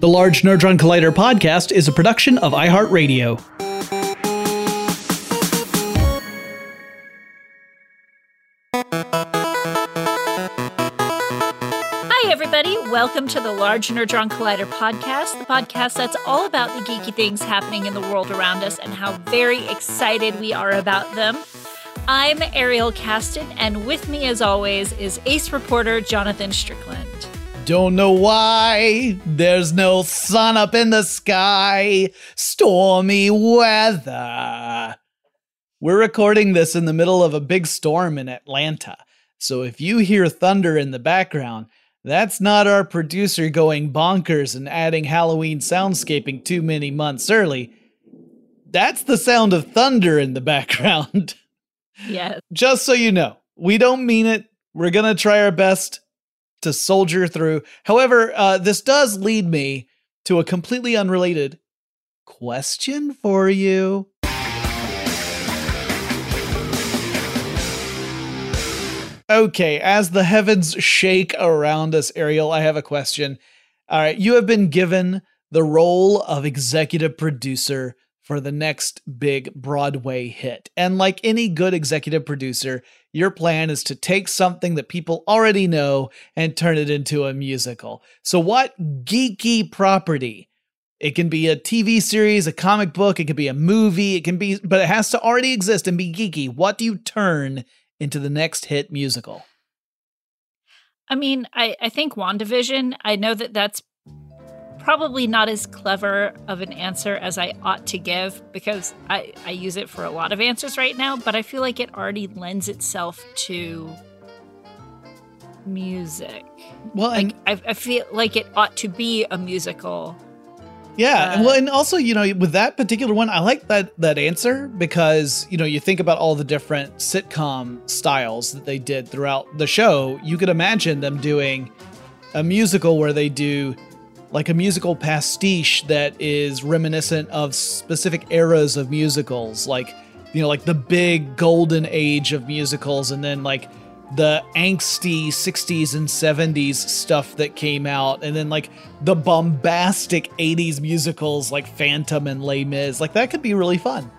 The Large Nerdron Collider podcast is a production of iHeartRadio. Hi, everybody. Welcome to the Large Nerdron Collider podcast, the podcast that's all about the geeky things happening in the world around us and how very excited we are about them. I'm Ariel Caston, and with me, as always, is ace reporter Jonathan Strickland. Don't know why there's no sun up in the sky. Stormy weather. We're recording this in the middle of a big storm in Atlanta. So if you hear thunder in the background, that's not our producer going bonkers and adding Halloween soundscaping too many months early. That's the sound of thunder in the background. Yes. Just so you know, we don't mean it. We're going to try our best to soldier through. However, this does lead me to a completely unrelated question for you. Okay, as the heavens shake around us, Ariel, I have a question. All right, you have been given the role of executive producer for the next big Broadway hit. And like any good executive producer, your plan is to take something that people already know and turn it into a musical. So what geeky property? It can be a TV series, a comic book, it could be a movie, it can be, but it has to already exist and be geeky. What do you turn into the next hit musical? I mean, I think WandaVision. I know that's probably not as clever of an answer as I ought to give, because I use it for a lot of answers right now, but I feel like it already lends itself to music. Well, like, I feel like it ought to be a musical. Yeah. Well, and also, you know, with that particular one, I like that answer because, you know, you think about all the different sitcom styles that they did throughout the show. You could imagine them doing a musical where they do like a musical pastiche that is reminiscent of specific eras of musicals, like, you know, like the big golden age of musicals, and then like the angsty 60s and 70s stuff that came out, and then like the bombastic 80s musicals like Phantom and Les Mis. Like, that could be really fun.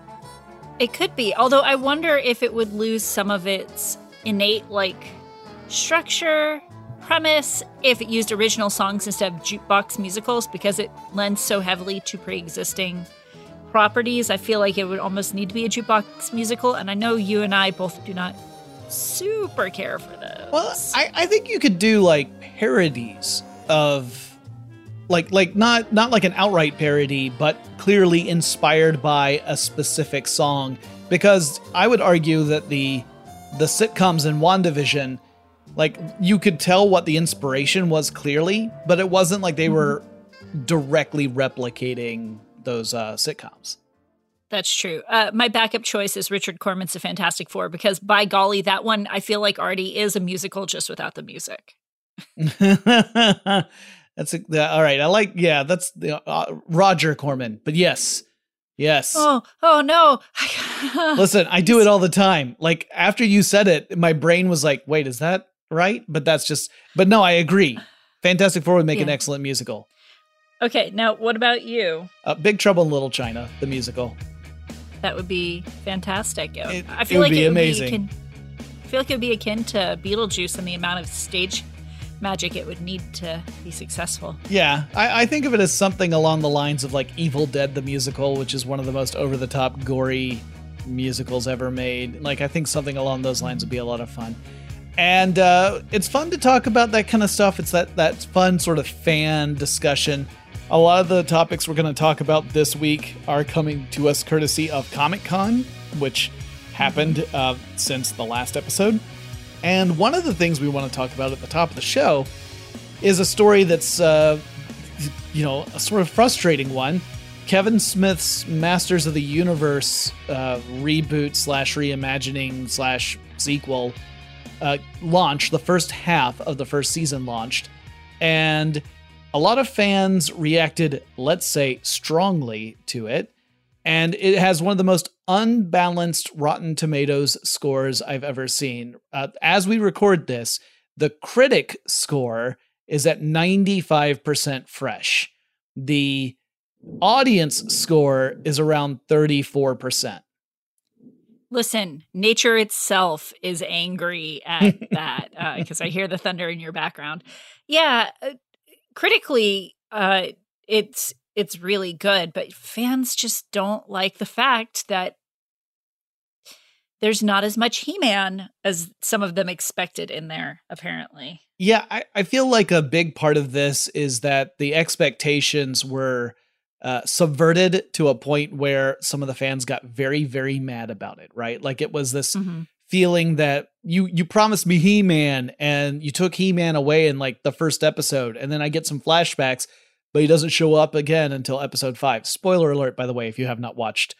It could be, although I wonder if it would lose some of its innate like structure, premise, if it used original songs instead of jukebox musicals, because it lends so heavily to pre-existing properties, I feel like it would almost need to be a jukebox musical. And I know you and I both do not super care for those. Well, I think you could do like parodies of not like an outright parody, but clearly inspired by a specific song. Because I would argue that the sitcoms in WandaVision, like, you could tell what the inspiration was clearly, but it wasn't like they were directly replicating those sitcoms. That's true. My backup choice is Richard Corman's The Fantastic Four, because by golly, that one I feel like already is a musical just without the music. All right. That's Roger Corman, but yes. Yes. Oh no. Listen, I do it all the time. Like, after you said it, my brain was like, wait, is that right? But no, I agree. Fantastic Four would make an excellent musical. Okay. Now, what about you? Big Trouble in Little China, the musical. That would be fantastic. I feel like it would be amazing. I feel like it would be akin to Beetlejuice and the amount of stage magic it would need to be successful. Yeah, I think of it as something along the lines of like Evil Dead the musical, which is one of the most over-the-top gory musicals ever made. Like, I think something along those lines would be a lot of fun. And it's fun to talk about that kind of stuff. It's that fun sort of fan discussion. A lot of the topics we're going to talk about this week are coming to us courtesy of Comic-Con, which happened since the last episode. And one of the things we want to talk about at the top of the show is a story that's, a sort of frustrating one. Kevin Smith's Masters of the Universe reboot / reimagining / sequel launched. The first half of the first season launched. And a lot of fans reacted, let's say, strongly to it. And it has one of the most unbalanced Rotten Tomatoes scores I've ever seen. As we record this, the critic score is at 95% fresh. The audience score is around 34%. Listen, nature itself is angry at that, because I hear the thunder in your background. Yeah, critically, it's really good, but fans just don't like the fact that there's not as much He-Man as some of them expected in there, apparently. Yeah, I feel like a big part of this is that the expectations were subverted to a point where some of the fans got very, very mad about it, right? Like, it was this feeling that you promised me He-Man, and you took He-Man away in like the first episode, and then I get some flashbacks, but he doesn't show up again until episode 5. Spoiler alert, by the way, if you have not watched,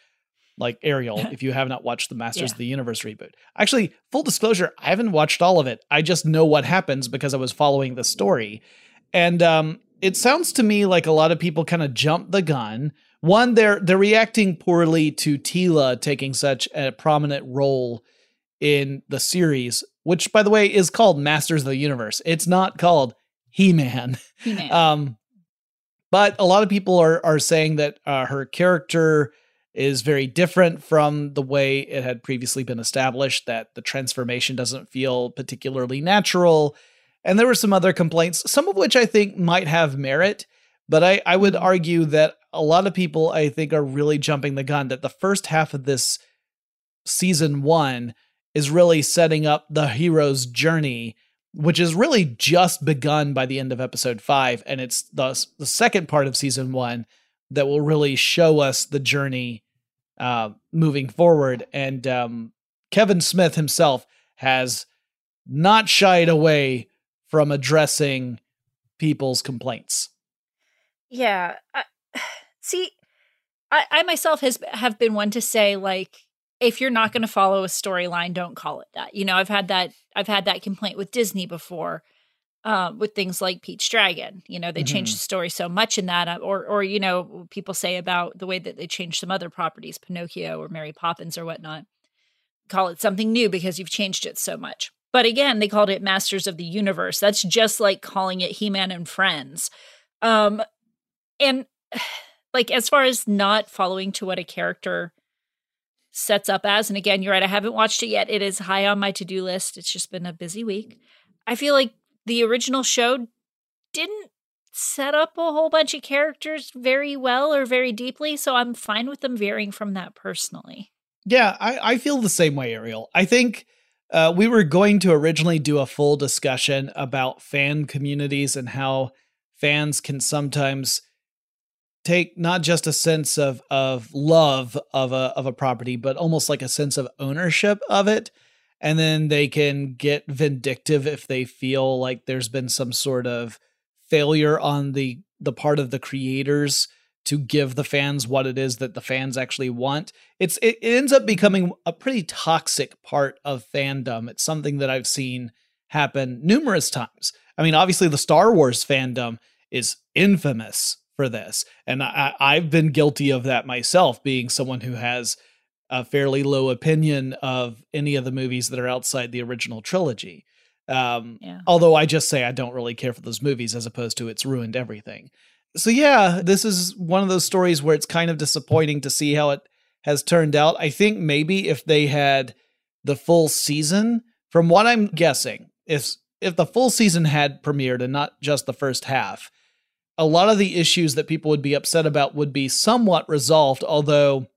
like Ariel, if you have not watched the Masters of the Universe reboot. Actually, full disclosure, I haven't watched all of it. I just know what happens because I was following the story. And it sounds to me like a lot of people kind of jumped the gun. One, they're reacting poorly to Teela taking such a prominent role in the series, which, by the way, is called Masters of the Universe. It's not called He-Man. But a lot of people are saying that her character is very different from the way it had previously been established, that the transformation doesn't feel particularly natural. And there were some other complaints, some of which I think might have merit. But I would argue that a lot of people, I think, are really jumping the gun, that the first half of this season 1 is really setting up the hero's journey, which is really just begun by the end of episode 5. And it's the second part of season 1 that will really show us the journey moving forward. And Kevin Smith himself has not shied away from addressing people's complaints. Yeah. I myself have been one to say, like, if you're not going to follow a storyline, don't call it that. You know, I've had that complaint with Disney before, with things like Peach Dragon. You know, they changed the story so much in that, or you know, people say about the way that they changed some other properties, Pinocchio or Mary Poppins or whatnot. Call it something new because you've changed it so much. But again, they called it Masters of the Universe. That's just like calling it He-Man and Friends. And like, as far as not following to what a character sets up as, and again, you're right, I haven't watched it yet. It is high on my to-do list. It's just been a busy week. I feel like the original show didn't set up a whole bunch of characters very well or very deeply. So I'm fine with them veering from that personally. Yeah, I feel the same way, Ariel. I think we were going to originally do a full discussion about fan communities and how fans can sometimes take not just a sense of love of a property, but almost like a sense of ownership of it. And then they can get vindictive if they feel like there's been some sort of failure on the part of the creators to give the fans what it is that the fans actually want. It ends up becoming a pretty toxic part of fandom. It's something that I've seen happen numerous times. I mean, obviously the Star Wars fandom is infamous for this. And I've been guilty of that myself, being someone who has a fairly low opinion of any of the movies that are outside the original trilogy. Although I just say I don't really care for those movies as opposed to it's ruined everything. So yeah, this is one of those stories where it's kind of disappointing to see how it has turned out. I think maybe if they had the full season, from what I'm guessing, if the full season had premiered and not just the first half, a lot of the issues that people would be upset about would be somewhat resolved, although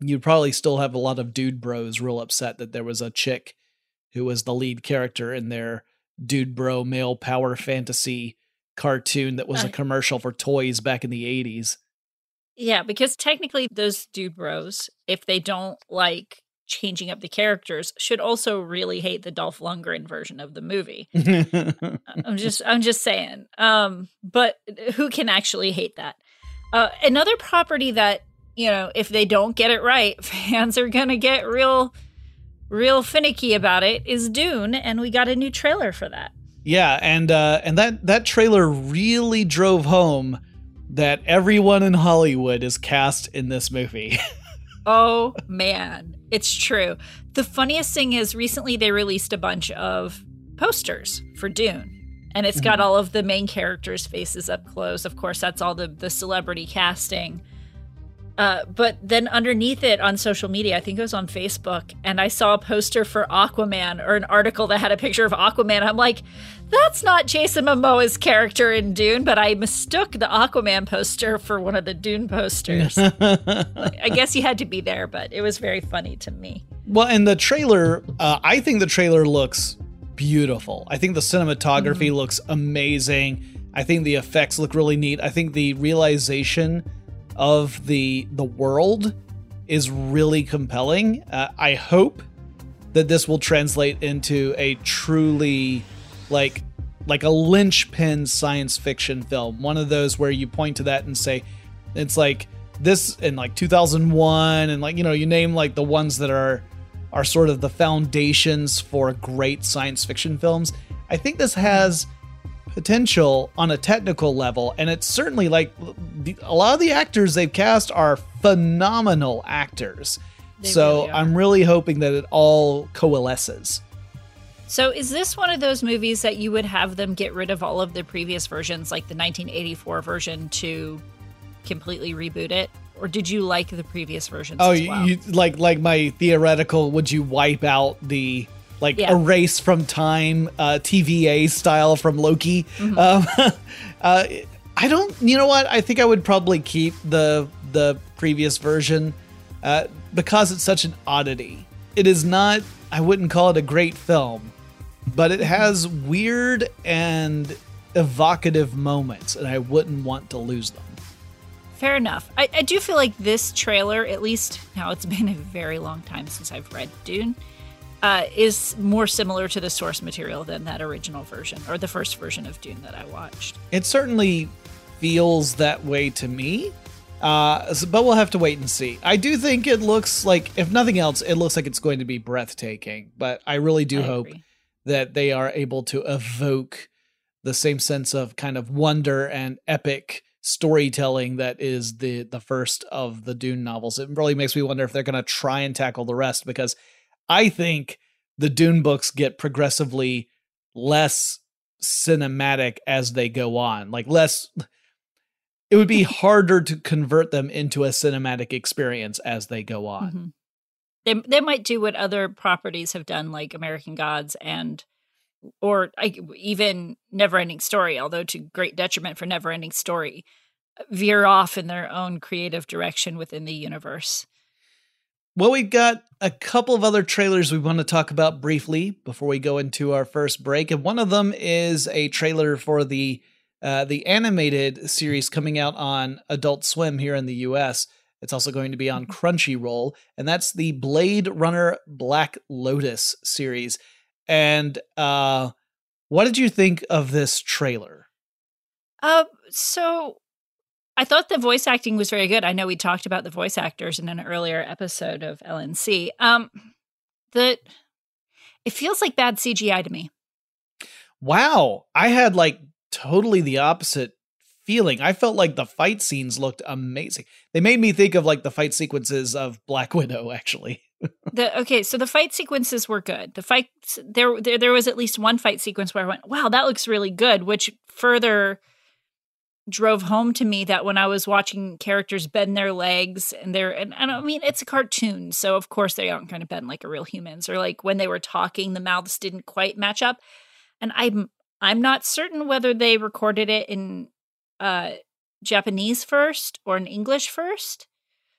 you'd probably still have a lot of dude bros real upset that there was a chick who was the lead character in their dude bro male power fantasy cartoon that was a commercial for toys back in the 80s. Yeah, because technically those dude bros, if they don't like changing up the characters, should also really hate the Dolph Lundgren version of the movie. I'm just saying. But who can actually hate that? Another property that, you know, if they don't get it right, fans are going to get real finicky about it is Dune. And we got a new trailer for that. Yeah. And that trailer really drove home that everyone in Hollywood is cast in this movie. Oh man, it's true. The funniest thing is recently they released a bunch of posters for Dune. And it's got all of the main characters' faces up close. Of course, that's all the celebrity casting. But then underneath it on social media, I think it was on Facebook, and I saw a poster for Aquaman or an article that had a picture of Aquaman. I'm like, that's not Jason Momoa's character in Dune, but I mistook the Aquaman poster for one of the Dune posters. I guess you had to be there, but it was very funny to me. Well, and the trailer, I think the trailer looks beautiful. I think the cinematography looks amazing. I think the effects look really neat. I think the realization of the world is really compelling. I hope that this will translate into a truly like a linchpin science fiction film. One of those where you point to that and say, it's like this in like 2001 and like, you know, you name like the ones that are sort of the foundations for great science fiction films. I think this has potential on a technical level, and it's certainly like a lot of the actors they've cast are phenomenal actors. They really are. I'm really hoping that it all coalesces. So is this one of those movies that you would have them get rid of all of the previous versions, like the 1984 version, to completely reboot it? Or did you like the previous versions as well? You like my theoretical, would you wipe out the erase from time, TVA style from Loki. I don't, you know what? I think I would probably keep the previous version because it's such an oddity. It is not, I wouldn't call it a great film, but it has weird and evocative moments, and I wouldn't want to lose them. Fair enough. I do feel like this trailer, at least now it's been a very long time since I've read Dune, is more similar to the source material than that original version or the first version of Dune that I watched. It certainly feels that way to me, but we'll have to wait and see. I do think it looks like, if nothing else, it looks like it's going to be breathtaking, but I really do hope that they are able to evoke the same sense of kind of wonder and epic storytelling that is the first of the Dune novels. It really makes me wonder if they're going to try and tackle the rest, because I think the Dune books get progressively less cinematic as they go on. Like less, it would be harder to convert them into a cinematic experience as they go on. They might do what other properties have done, like American Gods and or even Neverending Story, although to great detriment for Neverending Story, veer off in their own creative direction within the universe. Well, we've got a couple of other trailers we want to talk about briefly before we go into our first break. And one of them is a trailer for the animated series coming out on Adult Swim here in the U.S. It's also going to be on Crunchyroll, and that's the Blade Runner Black Lotus series. And what did you think of this trailer? So I thought the voice acting was very good. I know we talked about the voice actors in an earlier episode of LNC. It feels like bad CGI to me. Wow. I had like totally the opposite feeling. I felt like the fight scenes looked amazing. They made me think of like the fight sequences of Black Widow, actually. So the fight sequences were good. The fights, there was at least one fight sequence where I went, wow, that looks really good, which further drove home to me that when I was watching characters bend their legs and I mean, it's a cartoon, so of course they aren't going to bend like a real humans, or like when they were talking, the mouths didn't quite match up. And I'm not certain whether they recorded it in Japanese first or in English first.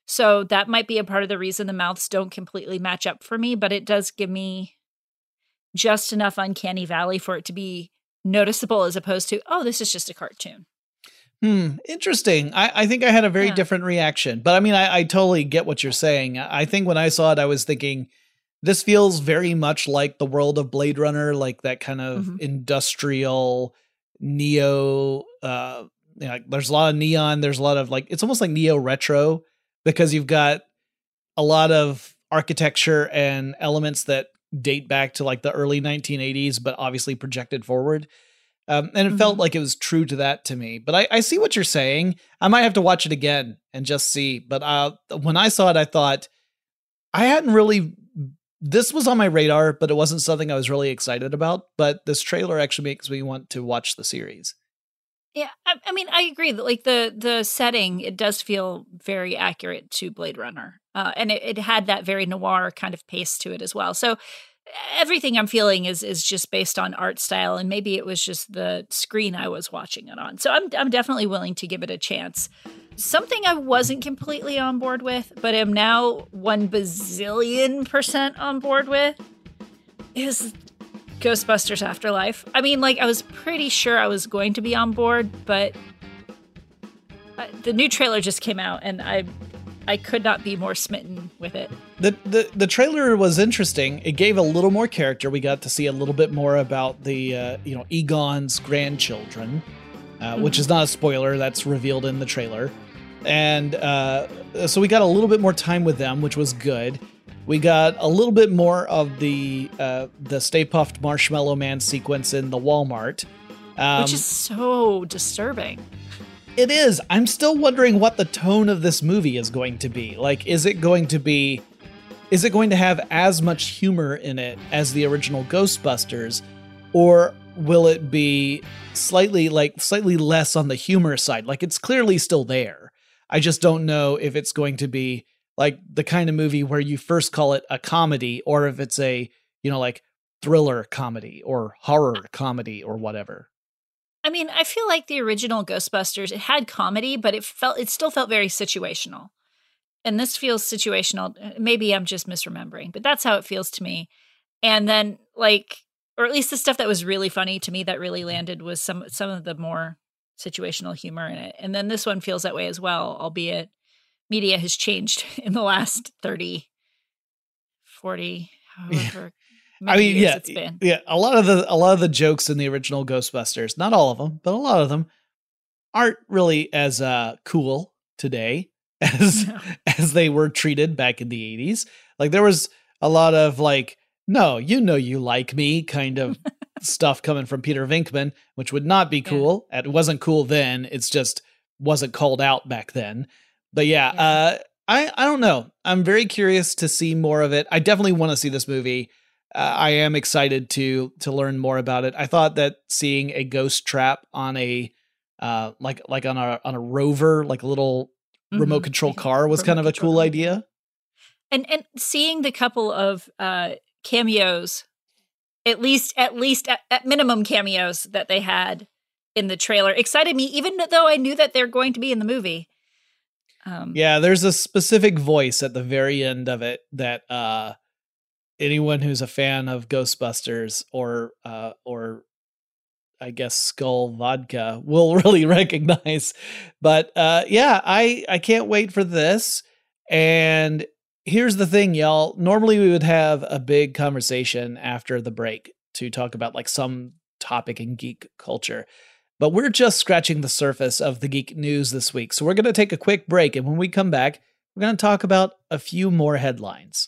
So that might be a part of the reason the mouths don't completely match up for me, but it does give me just enough uncanny valley for it to be noticeable as opposed to, oh, this is just a cartoon. Interesting. I think I had a very different reaction, but I mean, I totally get what you're saying. I think when I saw it, I was thinking, this feels very much like the world of Blade Runner, like that kind of industrial neo, you know, like there's a lot of neon. There's a lot of like, it's almost like neo retro because you've got a lot of architecture and elements that date back to like the early 1980s, but obviously projected forward. And it felt like it was true to that to me, but I see what you're saying. I might have to watch it again and just see. But when I saw it, I thought I hadn't really, this was on my radar, but it wasn't something I was really excited about. But this trailer actually makes me want to watch the series. Yeah. I mean, I agree that like the setting, it does feel very accurate to Blade Runner. And it had that very noir kind of pace to it as well. So everything I'm feeling is just based on art style, and maybe it was just the screen I was watching it on. So I'm definitely willing to give it a chance. Something I wasn't completely on board with, but am now 1,000,000,000% on board with, is Ghostbusters Afterlife. I mean, like, I was pretty sure I was going to be on board, but the new trailer just came out, and I could not be more smitten with it. The trailer was interesting. It gave a little more character. We got to see a little bit more about the, Egon's grandchildren, which is not a spoiler. That's revealed in the trailer. And so we got a little bit more time with them, which was good. We got a little bit more of the Stay Puft Marshmallow Man sequence in the Walmart. Which is so disturbing. It is. I'm still wondering what the tone of this movie is going to be. Like, is it going to have as much humor in it as the original Ghostbusters, or will it be slightly less on the humor side? Like, it's clearly still there. I just don't know if it's going to be like the kind of movie where you first call it a comedy, or if it's a, like thriller comedy or horror comedy or whatever. I mean, I feel like the original Ghostbusters, it had comedy, but it still felt very situational. And this feels situational. Maybe I'm just misremembering, but that's how it feels to me. And then or at least the stuff that was really funny to me that really landed was some of the more situational humor in it. And then this one feels that way as well, albeit media has changed in the last 30, 40, however. I mean, a lot of the jokes in the original Ghostbusters, not all of them, but a lot of them aren't really as cool today as they were treated back in the 80s. Like there was a lot of like, no, you like me kind of stuff coming from Peter Venkman, which would not be cool. Yeah. It wasn't cool then. It's just wasn't called out back then. But I don't know. I'm very curious to see more of it. I definitely want to see this movie. I am excited to learn more about it. I thought that seeing a ghost trap on a on a rover, like a little remote control car, was kind of a cool idea. And seeing the couple of cameos At minimum cameos that they had in the trailer excited me, even though I knew that they're going to be in the movie. Yeah, there's a specific voice at the very end of it that anyone who's a fan of Ghostbusters or I guess Skull Vodka will really recognize. But yeah, I can't wait for this. And here's the thing, y'all. Normally we would have a big conversation after the break to talk about like some topic in geek culture, but we're just scratching the surface of the geek news this week. So we're going to take a quick break. And when we come back, we're going to talk about a few more headlines.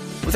With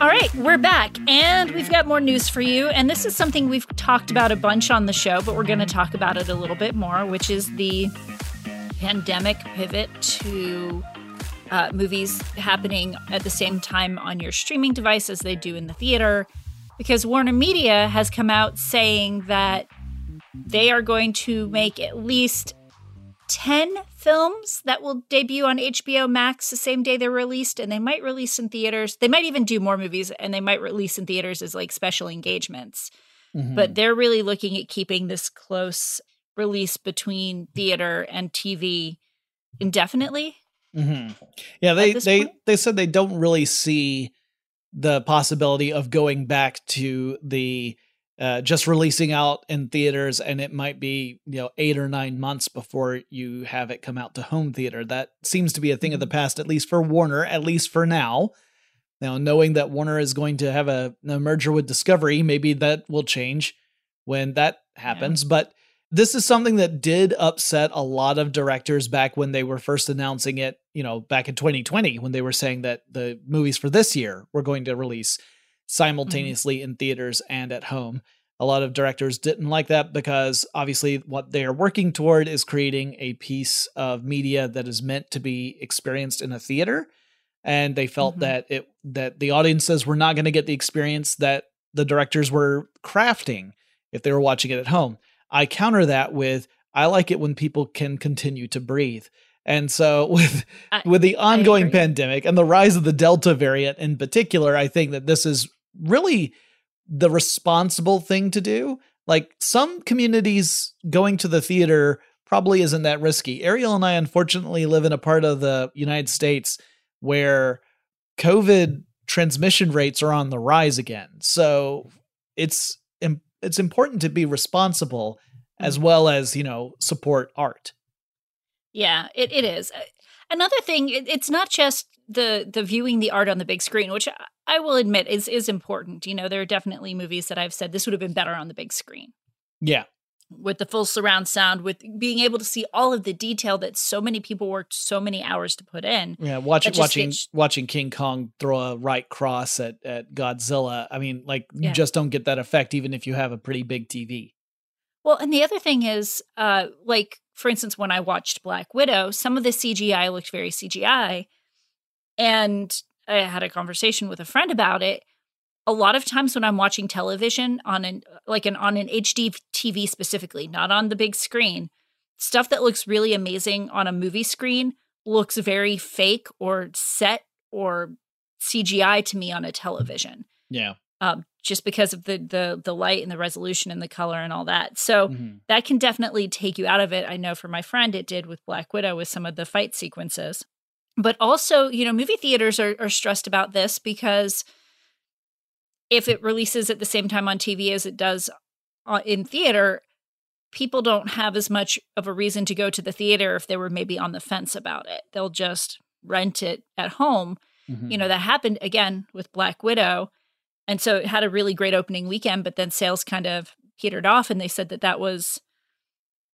All right, we're back, and we've got more news for you. And this is something we've talked about a bunch on the show, but we're going to talk about it a little bit more, which is the pandemic pivot to movies happening at the same time on your streaming device as they do in the theater, because Warner Media has come out saying that they are going to make at least 10 films that will debut on HBO Max the same day they're released, and they might release in theaters. They might even do more movies, and they might release in theaters as like special engagements. Mm-hmm. But they're really looking at keeping this close release between theater and TV indefinitely. Mm-hmm. Yeah, they said they don't really see the possibility of going back to the just releasing out in theaters, and it might be 8 or 9 months before you have it come out to home theater. That seems to be a thing of the past, at least for Warner, at least for now. Now, knowing that Warner is going to have a merger with Discovery, maybe that will change when that happens. Yeah. But this is something that did upset a lot of directors back when they were first announcing it, back in 2020, when they were saying that the movies for this year were going to release simultaneously in theaters and at home. A lot of directors didn't like that because obviously what they are working toward is creating a piece of media that is meant to be experienced in a theater. And they felt that the audiences were not going to get the experience that the directors were crafting if they were watching it at home. I counter that with, I like it when people can continue to breathe. And so with the ongoing pandemic and the rise of the Delta variant in particular, I think that this is really the responsible thing to do. Like, some communities, going to the theater probably isn't that risky. Ariel and I, unfortunately, live in a part of the United States where COVID transmission rates are on the rise again. So it's important to be responsible as well as, support art. Yeah, it is. Another thing, it's not just the viewing the art on the big screen, which I will admit is important. There are definitely movies that I've said this would have been better on the big screen. Yeah. With the full surround sound, with being able to see all of the detail that so many people worked so many hours to put in. Yeah, watching King Kong throw a right cross at Godzilla. I mean, you just don't get that effect even if you have a pretty big TV. Well, and the other thing is, for instance, when I watched Black Widow, some of the CGI looked very CGI, and I had a conversation with a friend about it. A lot of times when I'm watching television on an HD TV specifically, not on the big screen, stuff that looks really amazing on a movie screen looks very fake or set or CGI to me on a television. Yeah. Just because of the light and the resolution and the color and all that. So that can definitely take you out of it. I know for my friend, it did with Black Widow with some of the fight sequences. But also, movie theaters are stressed about this because if it releases at the same time on TV as it does in theater, people don't have as much of a reason to go to the theater if they were maybe on the fence about it. They'll just rent it at home. Mm-hmm. That happened again with Black Widow. And so it had a really great opening weekend, but then sales kind of petered off. And they said that was,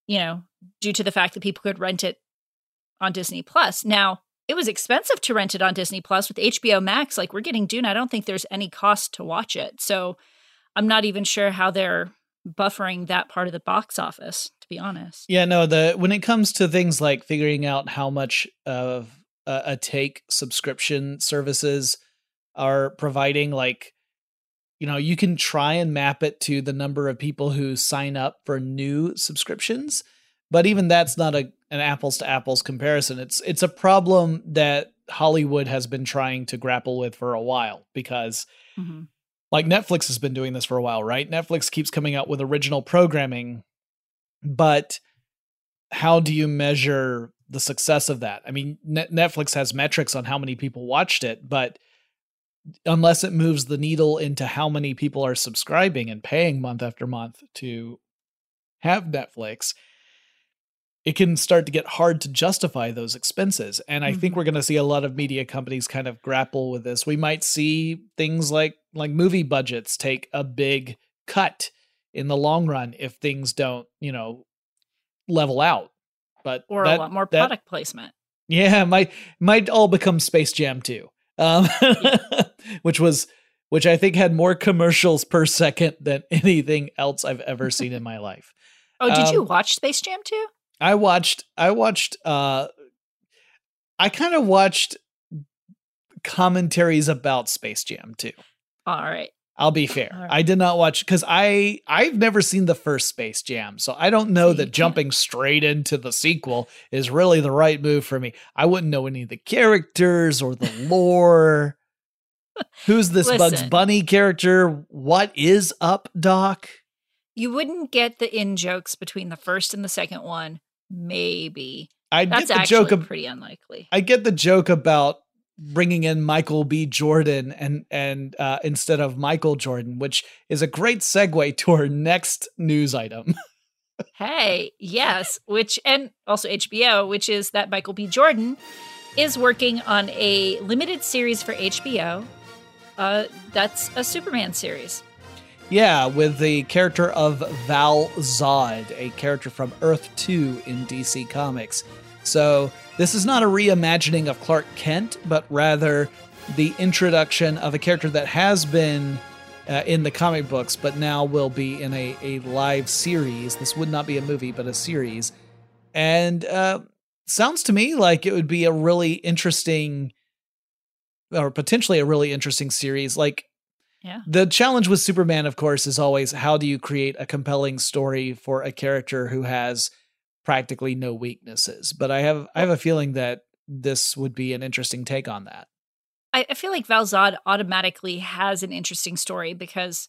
due to the fact that people could rent it on Disney Plus. Now, it was expensive to rent it on Disney Plus. With HBO Max, we're getting Dune, I don't think there's any cost to watch it. So I'm not even sure how they're buffering that part of the box office, to be honest. Yeah, no, when it comes to things like figuring out how much of a take subscription services are providing, you can try and map it to the number of people who sign up for new subscriptions, but even that's not an apples to apples comparison. It's a problem that Hollywood has been trying to grapple with for a while because Netflix has been doing this for a while, right? Netflix keeps coming out with original programming, but how do you measure the success of that? I mean, Netflix has metrics on how many people watched it, but unless it moves the needle into how many people are subscribing and paying month after month to have Netflix, it can start to get hard to justify those expenses. And I think we're going to see a lot of media companies kind of grapple with this. We might see things like movie budgets take a big cut in the long run if things don't, level out. But a lot more product placement. Yeah, might all become Space Jam too. Which I think had more commercials per second than anything else I've ever seen in my life. Oh, did you watch Space Jam 2? I kind of watched commentaries about Space Jam 2. All right. I'll be fair. Right. I did not watch because I've never seen the first Space Jam, so I don't know that jumping straight into the sequel is really the right move for me. I wouldn't know any of the characters or the lore. Who's this Bugs Bunny character? What is up, Doc? You wouldn't get the in-jokes between the first and the second one, maybe. Pretty unlikely. I get the joke about bringing in Michael B. Jordan and instead of Michael Jordan, which is a great segue to our next news item. Hey, yes, and also HBO, which is that Michael B. Jordan is working on a limited series for HBO. That's a Superman series. Yeah, with the character of Val Zod, a character from Earth 2 in DC Comics. So this is not a reimagining of Clark Kent, but rather the introduction of a character that has been in the comic books, but now will be in a live series. This would not be a movie, but a series. And sounds to me like it would be a really interesting, or potentially a really interesting series. Like, yeah. The challenge with Superman, of course, is always how do you create a compelling story for a character who has practically no weaknesses? But I have a feeling that this would be an interesting take on that. I feel like Val Zod automatically has an interesting story because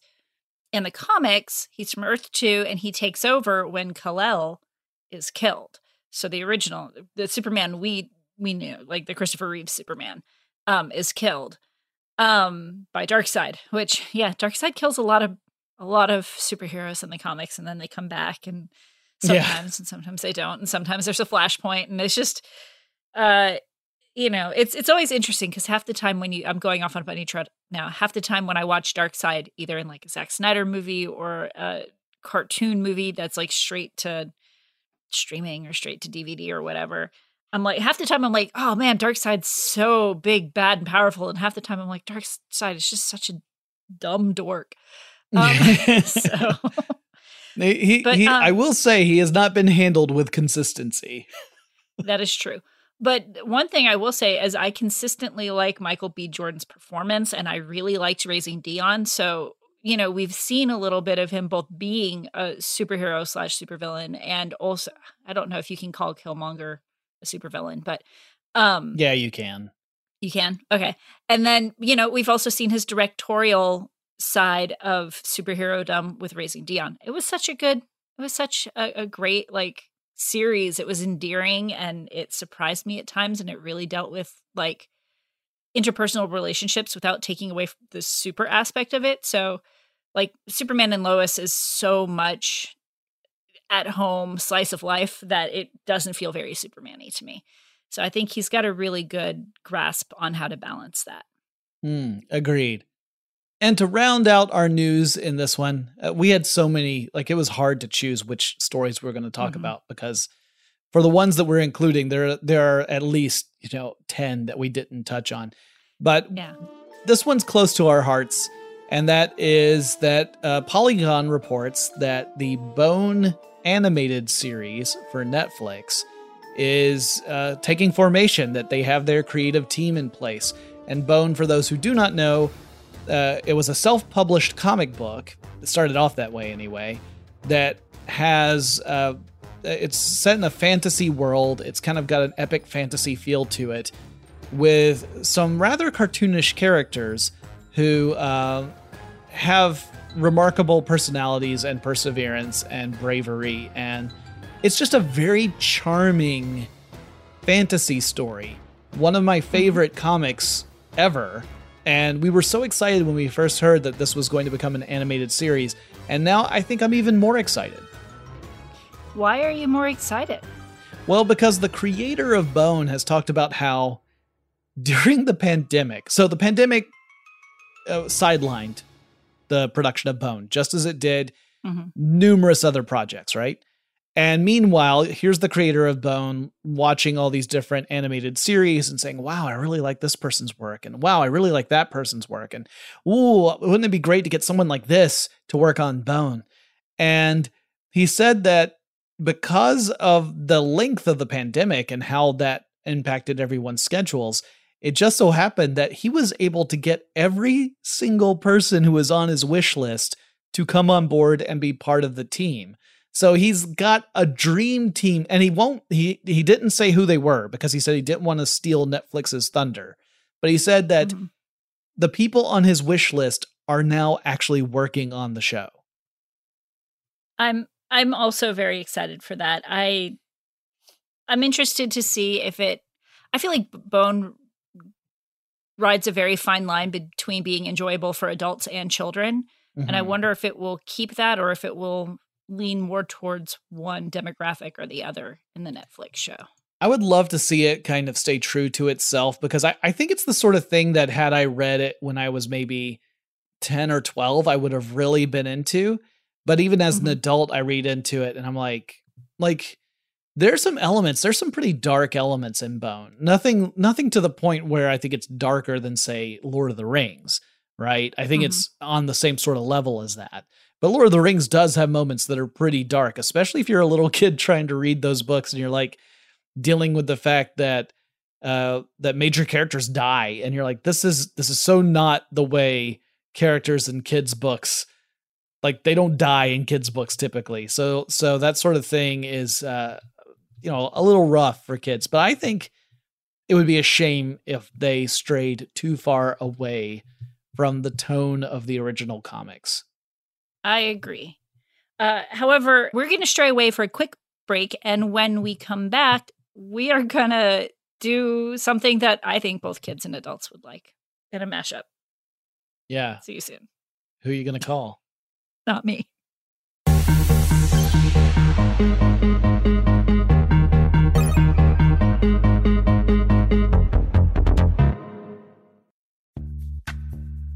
in the comics, he's from Earth 2 and he takes over when Kal-El is killed. So the original, the Superman we knew, like the Christopher Reeve Superman, is killed by Darkseid. Which, yeah, Darkseid kills a lot of superheroes in the comics, and then they come back, and sometimes they don't, and sometimes there's a flashpoint, and it's just, it's always interesting because half the time I'm going off on a bunny trail now. Half the time when I watch Darkseid, either in like a Zack Snyder movie or a cartoon movie that's like straight to streaming or straight to DVD or whatever, I'm like, half the time I'm like, oh man, Darkseid's so big, bad, and powerful. And half the time I'm like, Darkseid is just such a dumb dork. I will say he has not been handled with consistency. That is true. But one thing I will say is I consistently like Michael B. Jordan's performance, and I really liked Raising Dion. So, you know, we've seen a little bit of him both being a superhero / supervillain, and also, I don't know if you can call Killmonger a supervillain, but yeah, you can. Okay. And then, you know, we've also seen his directorial side of superhero-dom with Raising Dion. It was such a great like series. It was endearing and it surprised me at times, and it really dealt with like interpersonal relationships without taking away the super aspect of it. So like Superman and Lois is so much at home slice of life that it doesn't feel very Superman-y to me. So I think he's got a really good grasp on how to balance that. Agreed. And to round out our news in this one, we had so many, like it was hard to choose which stories we're going to talk about, because for the ones that we're including, there are at least, 10 that we didn't touch on. But This one's close to our hearts, and that is that Polygon reports that the Bone animated series for Netflix is taking formation, that they have their creative team in place. And Bone, for those who do not know, it was a self-published comic book. It started off that way anyway. That has, it's set in a fantasy world. It's kind of got an epic fantasy feel to it, with some rather cartoonish characters who have remarkable personalities and perseverance and bravery. And it's just a very charming fantasy story. One of my favorite comics ever. And we were so excited when we first heard that this was going to become an animated series. And now I think I'm even more excited. Why are you more excited? Well, because the creator of Bone has talked about how during the pandemic, so the pandemic sidelined the production of Bone, just as it did numerous other projects, right? And meanwhile, here's the creator of Bone watching all these different animated series and saying, wow, I really like this person's work. And wow, I really like that person's work. And ooh, wouldn't it be great to get someone like this to work on Bone? And he said that because of the length of the pandemic and how that impacted everyone's schedules, It just so happened that he was able to get every single person who was on his wish list to come on board and be part of the team. So he's got a dream team, and he didn't say who they were because he said he didn't want to steal Netflix's thunder. But he said that the people on his wish list are now actually working on the show. I'm also very excited for that. I'm interested to see if it, I feel like Bone rides a very fine line between being enjoyable for adults and children. Mm-hmm. And I wonder if it will keep that or if it will lean more towards one demographic or the other in the Netflix show. I would love to see it kind of stay true to itself, because I think it's the sort of thing that had I read it when I was maybe 10 or 12, I would have really been into. But even as an adult, I read into it and I'm like there's some pretty dark elements in Bone. Nothing to the point where I think it's darker than, say, Lord of the Rings, right? I think it's on the same sort of level as that. But Lord of the Rings does have moments that are pretty dark, especially if you're a little kid trying to read those books and you're like dealing with the fact that that major characters die, and you're like, this is so not the way characters in kids' books, like, they don't die in kids' books typically. So that sort of thing is a little rough for kids. But I think it would be a shame if they strayed too far away from the tone of the original comics. I agree. However, we're going to stray away for a quick break. And when we come back, we are going to do something that I think both kids and adults would like in a mashup. Yeah. See you soon. Who are you going to call? Not me.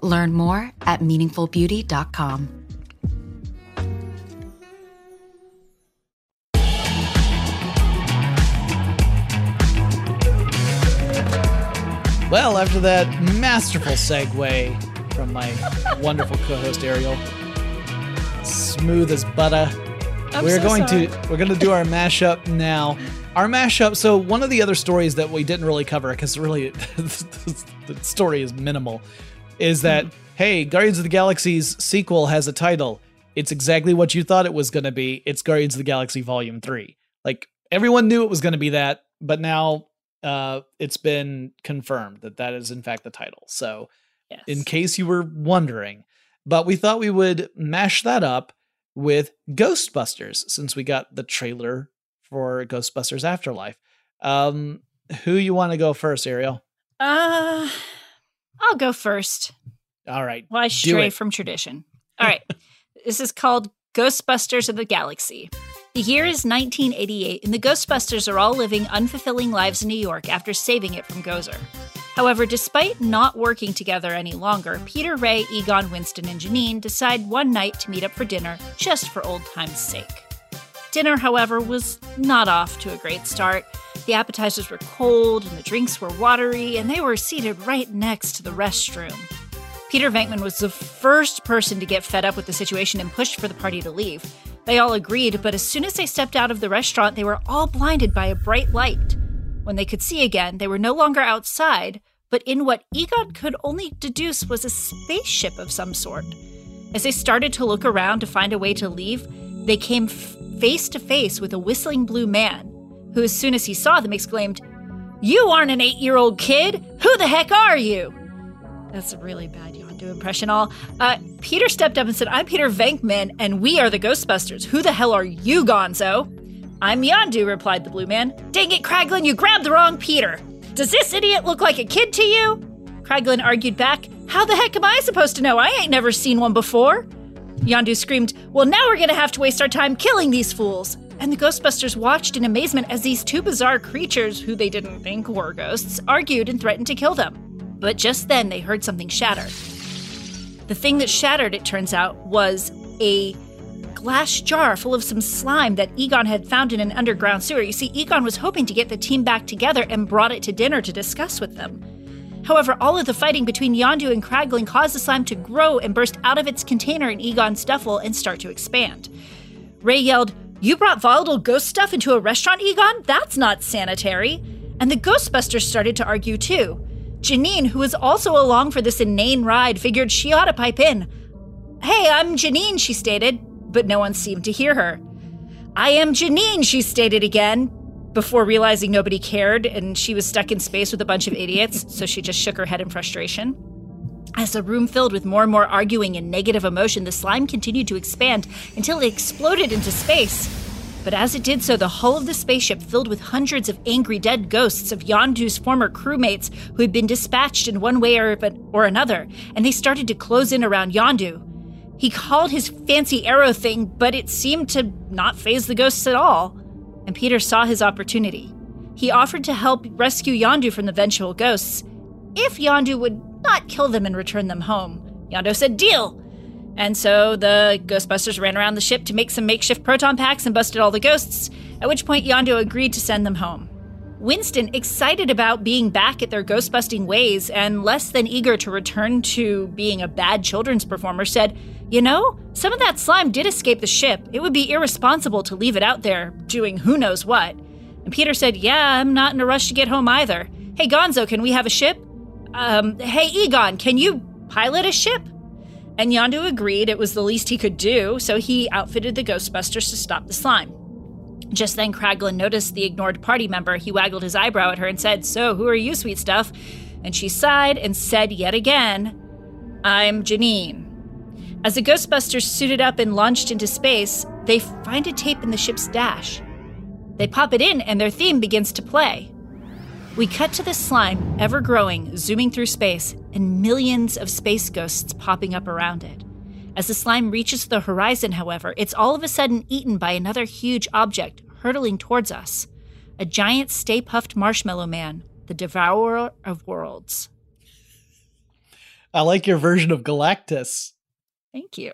Learn more at meaningfulbeauty.com. Well, after that masterful segue from my wonderful co-host Ariel, smooth as butter, we're going to do our mashup now. Our mashup. So one of the other stories that we didn't really cover, because really the story is minimal, is that hey, Guardians of the Galaxy's sequel has a title. It's exactly what you thought it was going to be. It's Guardians of the Galaxy Volume 3. Like everyone knew it was going to be that, but now. It's been confirmed that is in fact the title. So yes. In case you were wondering, but we thought we would mash that up with Ghostbusters since we got the trailer for Ghostbusters Afterlife. Who you want to go first, Ariel? I'll go first. All right. Why stray from tradition? All right. This is called Ghostbusters of the Galaxy. The year is 1988, and the Ghostbusters are all living unfulfilling lives in New York after saving it from Gozer. However, despite not working together any longer, Peter, Ray, Egon, Winston, and Janine decide one night to meet up for dinner just for old time's sake. Dinner, however, was not off to a great start. The appetizers were cold, and the drinks were watery, and they were seated right next to the restroom. Peter Venkman was the first person to get fed up with the situation and pushed for the party to leave. They all agreed, but as soon as they stepped out of the restaurant, they were all blinded by a bright light. When they could see again, they were no longer outside, but in what Egon could only deduce was a spaceship of some sort. As they started to look around to find a way to leave, they came face to face with a whistling blue man, who as soon as he saw them exclaimed, "You aren't an 8-year-old kid! Who the heck are you?" That's a really bad Yondu impression, all. Peter stepped up and said, "I'm Peter Venkman, and we are the Ghostbusters. Who the hell are you, Gonzo?" "I'm Yondu," replied the blue man. "Dang it, Kraglin, you grabbed the wrong Peter. Does this idiot look like a kid to you?" Kraglin argued back, "How the heck am I supposed to know? I ain't never seen one before." Yondu screamed, "Well, now we're gonna have to waste our time killing these fools." And the Ghostbusters watched in amazement as these two bizarre creatures, who they didn't think were ghosts, argued and threatened to kill them. But just then, they heard something shatter. The thing that shattered, it turns out, was a glass jar full of some slime that Egon had found in an underground sewer. You see, Egon was hoping to get the team back together and brought it to dinner to discuss with them. However, all of the fighting between Yondu and Kraglin caused the slime to grow and burst out of its container in Egon's duffel and start to expand. Ray yelled, "You brought volatile ghost stuff into a restaurant, Egon? That's not sanitary." And the Ghostbusters started to argue too. Janine, who was also along for this inane ride, figured she ought to pipe in. "Hey, I'm Janine," she stated, but no one seemed to hear her. "I am Janine," she stated again, before realizing nobody cared and she was stuck in space with a bunch of idiots, so she just shook her head in frustration. As the room filled with more and more arguing and negative emotion, the slime continued to expand until it exploded into space. But as it did so, the hull of the spaceship filled with hundreds of angry dead ghosts of Yondu's former crewmates who had been dispatched in one way or another, and they started to close in around Yondu. He called his fancy arrow thing, but it seemed to not faze the ghosts at all, and Peter saw his opportunity. He offered to help rescue Yondu from the vengeful ghosts if Yondu would not kill them and return them home. Yondu said, "Deal!" And so the Ghostbusters ran around the ship to make some makeshift proton packs and busted all the ghosts, at which point Yondu agreed to send them home. Winston, excited about being back at their ghost-busting ways and less than eager to return to being a bad children's performer, said, "You know, some of that slime did escape the ship. It would be irresponsible to leave it out there doing who knows what." And Peter said, "Yeah, I'm not in a rush to get home either. Hey, Gonzo, can we have a ship? Hey, Egon, can you pilot a ship?" And Yondu agreed it was the least he could do, so he outfitted the Ghostbusters to stop the slime. Just then, Kraglin noticed the ignored party member. He waggled his eyebrow at her and said, "So, who are you, sweet stuff?" And she sighed and said yet again, "I'm Janine." As the Ghostbusters suited up and launched into space, they find a tape in the ship's dash. They pop it in, and their theme begins to play. We cut to the slime, ever-growing, zooming through space, and millions of space ghosts popping up around it. As the slime reaches the horizon, however, it's all of a sudden eaten by another huge object hurtling towards us. A giant, stay-puffed marshmallow man, the devourer of worlds. I like your version of Galactus. Thank you.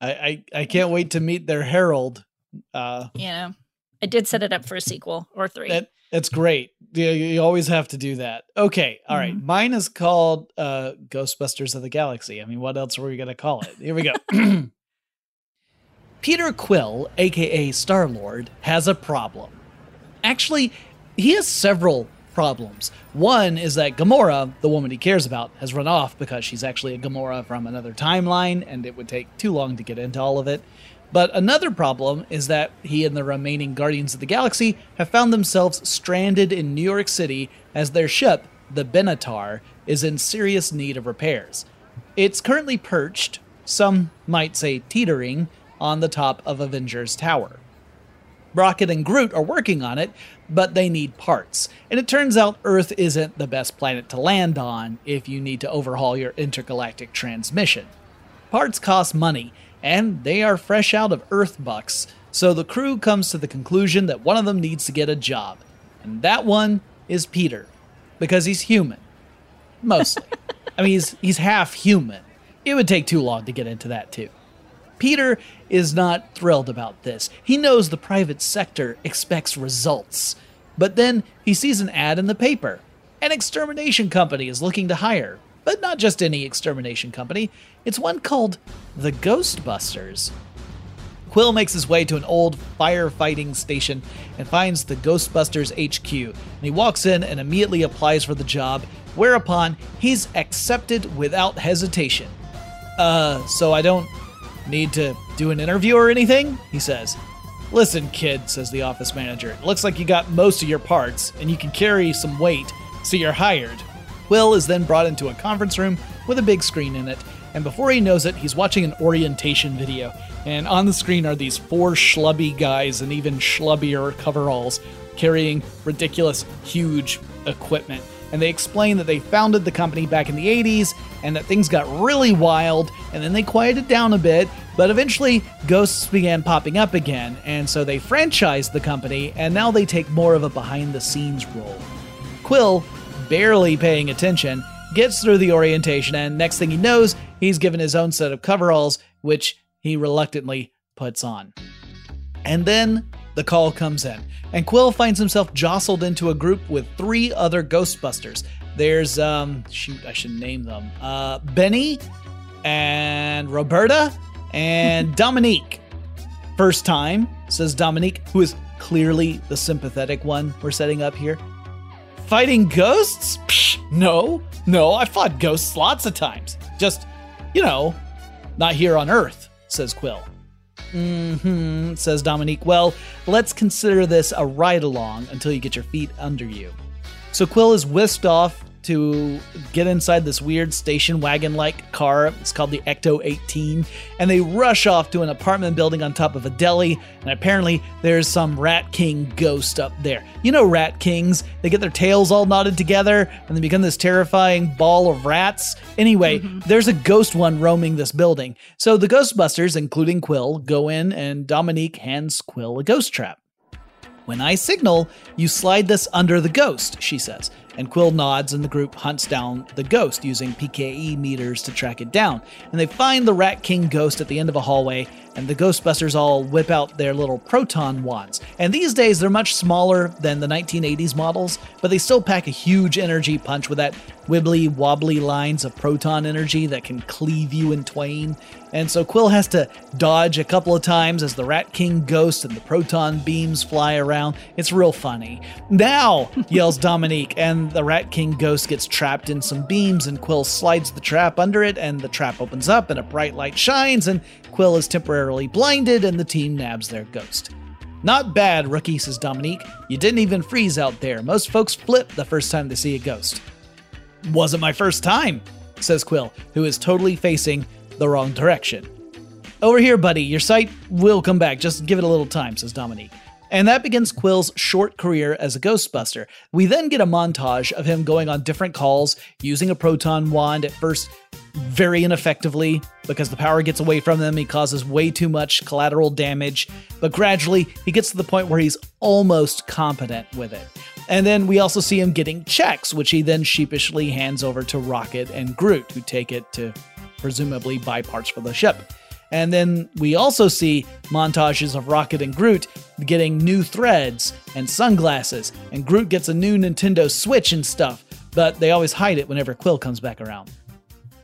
I can't wait to meet their herald. Yeah, I did set it up for a sequel or three. That's great. Yeah, you always have to do that. Okay. All right. Mine is called Ghostbusters of the Galaxy. I mean, what else were we going to call it? Here we go. Peter Quill, a.k.a. Star-Lord, has a problem. Actually, he has several problems. One is that Gamora, the woman he cares about, has run off because she's actually a Gamora from another timeline, and it would take too long to get into all of it. But another problem is that he and the remaining Guardians of the Galaxy have found themselves stranded in New York City as their ship, the Benatar, is in serious need of repairs. It's currently perched, some might say teetering, on the top of Avengers Tower. Rocket and Groot are working on it, but they need parts. And it turns out Earth isn't the best planet to land on if you need to overhaul your intergalactic transmission. Parts cost money, and they are fresh out of Earth bucks, so the crew comes to the conclusion that one of them needs to get a job. And that one is Peter, because he's human. Mostly. I mean, he's half human. It would take too long to get into that, too. Peter is not thrilled about this. He knows the private sector expects results. But then he sees an ad in the paper. An extermination company is looking to hire. But not just any extermination company. It's one called the Ghostbusters. Quill makes his way to an old firefighting station and finds the Ghostbusters HQ. And he walks in and immediately applies for the job, whereupon he's accepted without hesitation. So I don't need to do an interview or anything? He says. Listen, kid, says the office manager. It looks like you got most of your parts, and you can carry some weight, so you're hired. Will is then brought into a conference room with a big screen in it, and before he knows it, he's watching an orientation video. And on the screen are these four schlubby guys in even schlubbier coveralls carrying ridiculous, huge equipment. And they explain that they founded the company back in the 80s and that things got really wild and then they quieted down a bit, but eventually ghosts began popping up again, and so they franchised the company and now they take more of a behind-the-scenes role. Quill, barely paying attention, gets through the orientation and next thing he knows, he's given his own set of coveralls, which he reluctantly puts on. And then the call comes in, and Quill finds himself jostled into a group with three other Ghostbusters. There's, I should name them. Benny, and Roberta, and Dominique. First time, says Dominique, who is clearly the sympathetic one we're setting up here. Fighting ghosts? Psh, no, I fought ghosts lots of times. Just, not here on Earth, says Quill. Says Dominique. Well, let's consider this a ride-along until you get your feet under you. So Quill is whisked off to get inside this weird station wagon-like car. It's called the Ecto-18. And they rush off to an apartment building on top of a deli. And apparently there's some Rat King ghost up there. You know Rat Kings. They get their tails all knotted together and they become this terrifying ball of rats. Anyway, There's a ghost one roaming this building. So the Ghostbusters, including Quill, go in and Dominique hands Quill a ghost trap. When I signal, you slide this under the ghost, she says. And Quill nods and the group hunts down the ghost using PKE meters to track it down. And they find the Rat King ghost at the end of a hallway, and the Ghostbusters all whip out their little proton wands. And these days they're much smaller than the 1980s models, but they still pack a huge energy punch with that wibbly wobbly lines of proton energy that can cleave you in twain. And so Quill has to dodge a couple of times as the Rat King ghost and the proton beams fly around. It's real funny. Now, yells Dominique, and the Rat King ghost gets trapped in some beams, and Quill slides the trap under it, and the trap opens up and a bright light shines, and Quill is temporarily blinded, and the team nabs their ghost. Not bad, rookie, says Dominique. You didn't even freeze out there. Most folks flip the first time they see a ghost. Wasn't my first time, says Quill, who is totally facing the wrong direction. Over here, buddy. Your sight will come back. Just give it a little time, says Dominique. And that begins Quill's short career as a Ghostbuster. We then get a montage of him going on different calls, using a proton wand at first very ineffectively because the power gets away from him. He causes way too much collateral damage, but gradually he gets to the point where he's almost competent with it. And then we also see him getting checks, which he then sheepishly hands over to Rocket and Groot, who take it to presumably buy parts for the ship. And then we also see montages of Rocket and Groot getting new threads and sunglasses, and Groot gets a new Nintendo Switch and stuff, but they always hide it whenever Quill comes back around.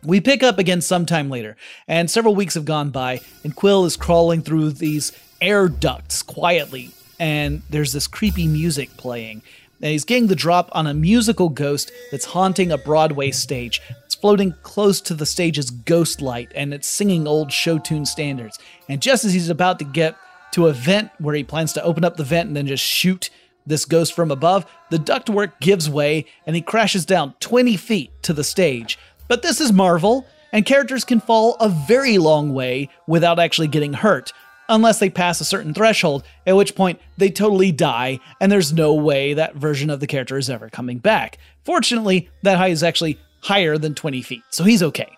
We pick up again sometime later, and several weeks have gone by, and Quill is crawling through these air ducts quietly, and there's this creepy music playing, and he's getting the drop on a musical ghost that's haunting a Broadway stage. Floating close to the stage's ghost light, and it's singing old show tune standards. And just as he's about to get to a vent where he plans to open up the vent and then just shoot this ghost from above, the ductwork gives way and he crashes down 20 feet to the stage. But this is Marvel, and characters can fall a very long way without actually getting hurt, unless they pass a certain threshold, at which point they totally die, and there's no way that version of the character is ever coming back. Fortunately, that height is actually higher than 20 feet, so he's okay.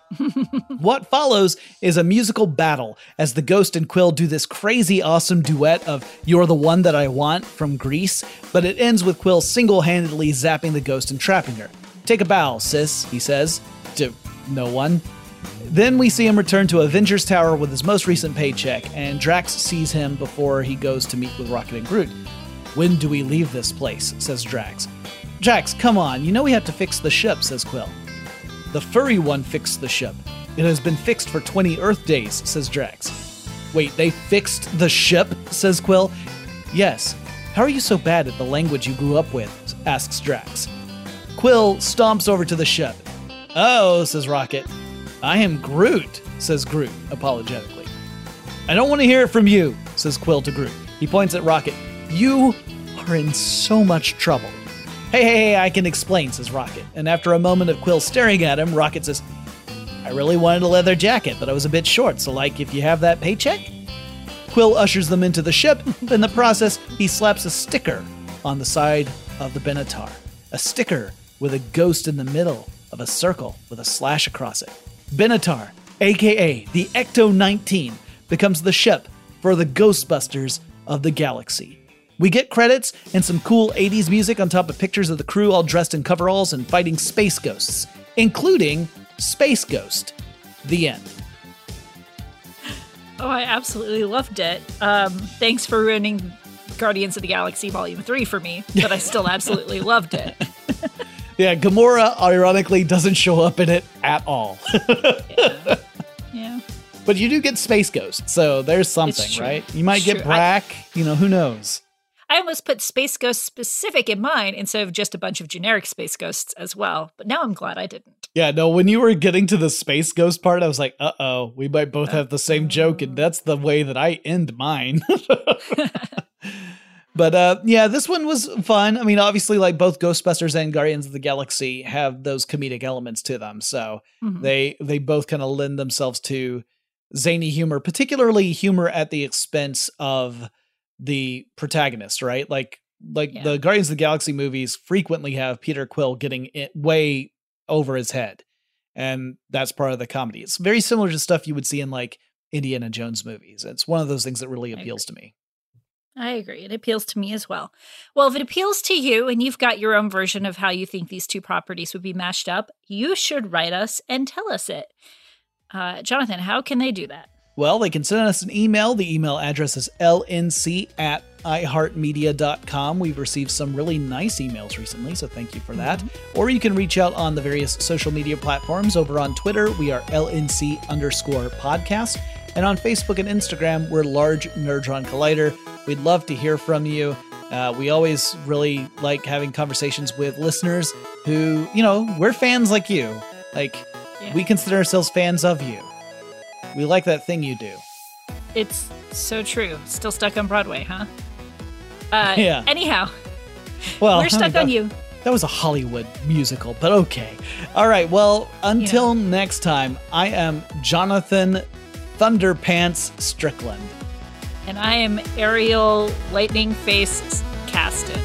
What follows is a musical battle as the ghost and Quill do this crazy awesome duet of "You're the One That I Want" from Grease, but it ends with Quill single-handedly zapping the ghost and trapping her. "Take a bow, sis," he says, to no one. Then we see him return to Avengers Tower with his most recent paycheck, and Drax sees him before he goes to meet with Rocket and Groot. "When do we leave this place?" says Drax. "Drax, come on, you know we have to fix the ship," says Quill. "The furry one fixed the ship. It has been fixed for 20 Earth days," says Drax. "Wait, they fixed the ship?" says Quill. "Yes. How are you so bad at the language you grew up with?" asks Drax. Quill stomps over to the ship. "Oh," says Rocket. "I am Groot," says Groot apologetically. "I don't want to hear it from you," says Quill to Groot. He points at Rocket. "You are in so much trouble." Hey, I can explain," says Rocket. And after a moment of Quill staring at him, Rocket says, "I really wanted a leather jacket, but I was a bit short, so if you have that paycheck?" Quill ushers them into the ship. In the process, he slaps a sticker on the side of the Benatar. A sticker with a ghost in the middle of a circle with a slash across it. Benatar, aka the Ecto-19, becomes the ship for the Ghostbusters of the galaxy. We get credits and some cool 80s music on top of pictures of the crew all dressed in coveralls and fighting space ghosts, including Space Ghost. The end. Oh, I absolutely loved it. Thanks for ruining Guardians of the Galaxy Volume 3 for me, but I still absolutely loved it. Yeah, Gamora, ironically, doesn't show up in it at all. Yeah. But you do get Space Ghost, so there's something, right? You might get Brack, who knows? I almost put Space Ghost specific in mine instead of just a bunch of generic Space Ghosts as well. But now I'm glad I didn't. Yeah, no, when you were getting to the Space Ghost part, I was like, uh-oh, we might both have the same joke. And that's the way that I end mine. But yeah, this one was fun. I mean, obviously, both Ghostbusters and Guardians of the Galaxy have those comedic elements to them. So they both kind of lend themselves to zany humor, particularly humor at the expense of the protagonist, right? The Guardians of the Galaxy movies frequently have Peter Quill getting it way over his head. And that's part of the comedy. It's very similar to stuff you would see in Indiana Jones movies. It's one of those things that really appeals to me. I agree. It appeals to me as well. Well, if it appeals to you and you've got your own version of how you think these two properties would be mashed up, you should write us and tell us it. Jonathan, how can they do that? Well, they can send us an email. The email address is lnc@iheartmedia.com. We've received some really nice emails recently, so thank you for that. Or you can reach out on the various social media platforms. Over on Twitter, we are LNC_podcast. And on Facebook and Instagram, we're Large Nerdron Collider. We'd love to hear from you. We always really like having conversations with listeners who, we're fans like you. We consider ourselves fans of you. We like that thing you do. It's so true. Still stuck on Broadway, huh? Yeah. Anyhow, well, we're stuck on you. That was a Hollywood musical, but okay. All right. Well, until next time, I am Jonathan Thunderpants Strickland. And I am Ariel Lightning Face Caston.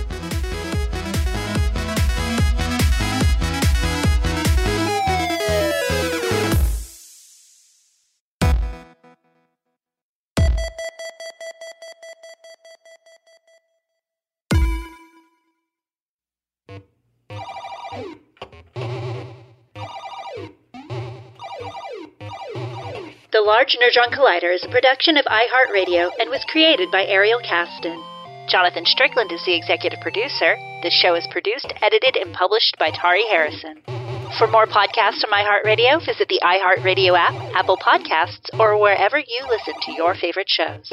Large Hadron Collider is a production of iHeartRadio and was created by Ariel Caston. Jonathan Strickland is the executive producer. The show is produced, edited, and published by Tari Harrison. For more podcasts from iHeartRadio, visit the iHeartRadio app, Apple Podcasts, or wherever you listen to your favorite shows.